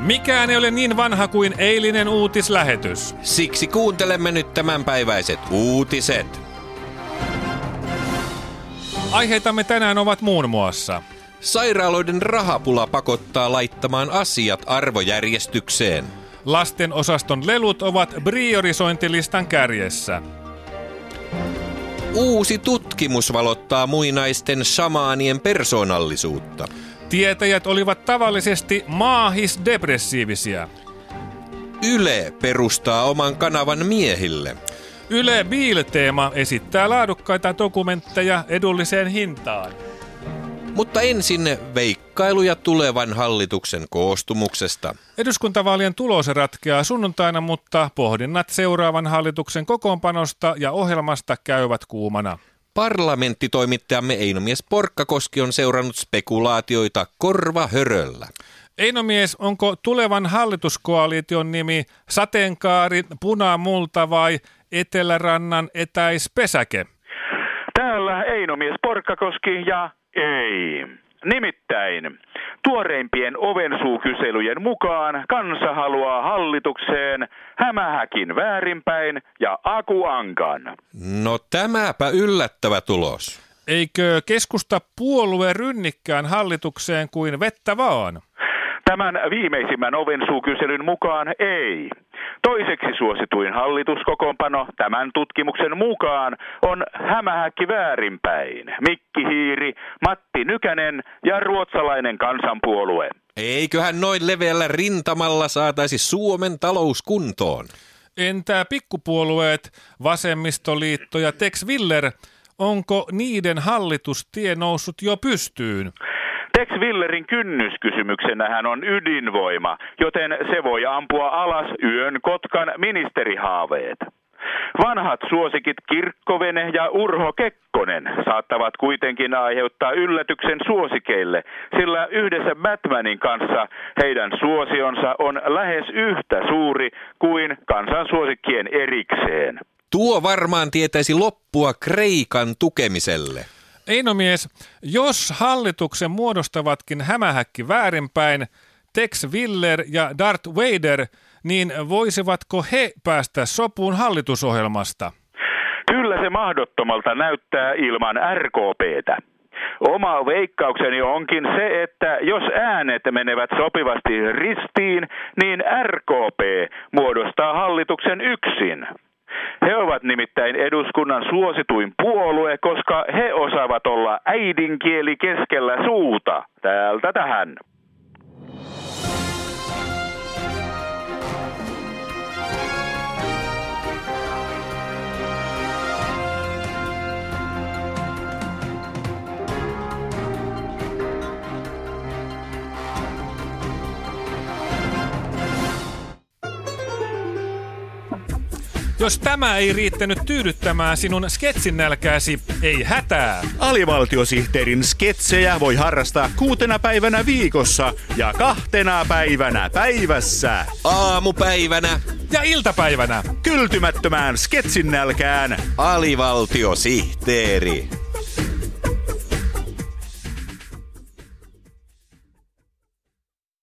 Mikään ei ole niin vanha kuin eilinen uutislähetys. Siksi kuuntelemme nyt tämänpäiväiset uutiset. Aiheitamme tänään ovat muun muassa: sairaaloiden rahapula pakottaa laittamaan asiat arvojärjestykseen. Lasten osaston lelut ovat priorisointilistan kärjessä. Uusi tutkimus valottaa muinaisten shamaanien persoonallisuutta. Tietäjät olivat tavallisesti maahisdepressiivisiä. Yle perustaa oman kanavan miehille. Yle Biil-teema esittää laadukkaita dokumentteja edulliseen hintaan. Mutta ensin veikkailuja tulevan hallituksen koostumuksesta. Eduskuntavaalien tulos ratkeaa sunnuntaina, mutta pohdinnat seuraavan hallituksen kokoonpanosta ja ohjelmasta käyvät kuumana. Parlamenttitoimittajamme Eino Mies Porkkakoski on seurannut spekulaatioita korvahöröllä. Eino Mies, onko tulevan hallituskoalition nimi sateenkaari, punamulta vai Etelärannan etäispesäke? Täällä Eino Mies Porkkakoski ja ei. Nimittäin tuoreimpien ovensuukyselyjen mukaan kansa haluaa hallitukseen Hämähäkin väärinpäin ja Akuankan. No tämäpä yllättävä tulos. Eikö keskusta puolue rynnikkään hallitukseen kuin vettä vaan? Tämän viimeisimmän ovensuukyselyn mukaan ei. Toiseksi suosituin hallituskokoonpano tämän tutkimuksen mukaan on Hämähäkki väärinpäin, Mikki Hiiri, Matti Nykänen ja ruotsalainen kansanpuolue. Eiköhän noin leveällä rintamalla saataisi Suomen talous kuntoon? Entä pikkupuolueet, vasemmistoliitto ja Tex Willer, onko niiden hallitustie noussut jo pystyyn? Tex Willerin kynnyskysymyksenähän on ydinvoima, joten se voi ampua alas yön Kotkan ministerihaaveet. Vanhat suosikit Kirkkovene ja Urho Kekkonen saattavat kuitenkin aiheuttaa yllätyksen suosikeille, sillä yhdessä Batmanin kanssa heidän suosionsa on lähes yhtä suuri kuin kansansuosikkien erikseen. Tuo varmaan tietäisi loppua Kreikan tukemiselle. Eino Mies, jos hallituksen muodostavatkin Hämähäkki väärinpäin, Tex Willer ja Darth Vader, niin voisivatko he päästä sopuun hallitusohjelmasta? Kyllä se mahdottomalta näyttää ilman RKP:tä. Oma veikkaukseni onkin se, että jos äänet menevät sopivasti ristiin, niin RKP muodostaa hallituksen yksin. He ovat nimittäin eduskunnan suosituin puolue, koska he osaavat olla äidinkieli keskellä suuta. Täältä tähän. Jos tämä ei riittänyt tyydyttämään sinun sketsinälkääsi, ei hätää. Alivaltiosihteerin sketsejä voi harrastaa 6 päivänä viikossa ja 2 päivänä päivässä. Aamupäivänä ja iltapäivänä. Kyltymättömään sketsinälkään Alivaltiosihteeri.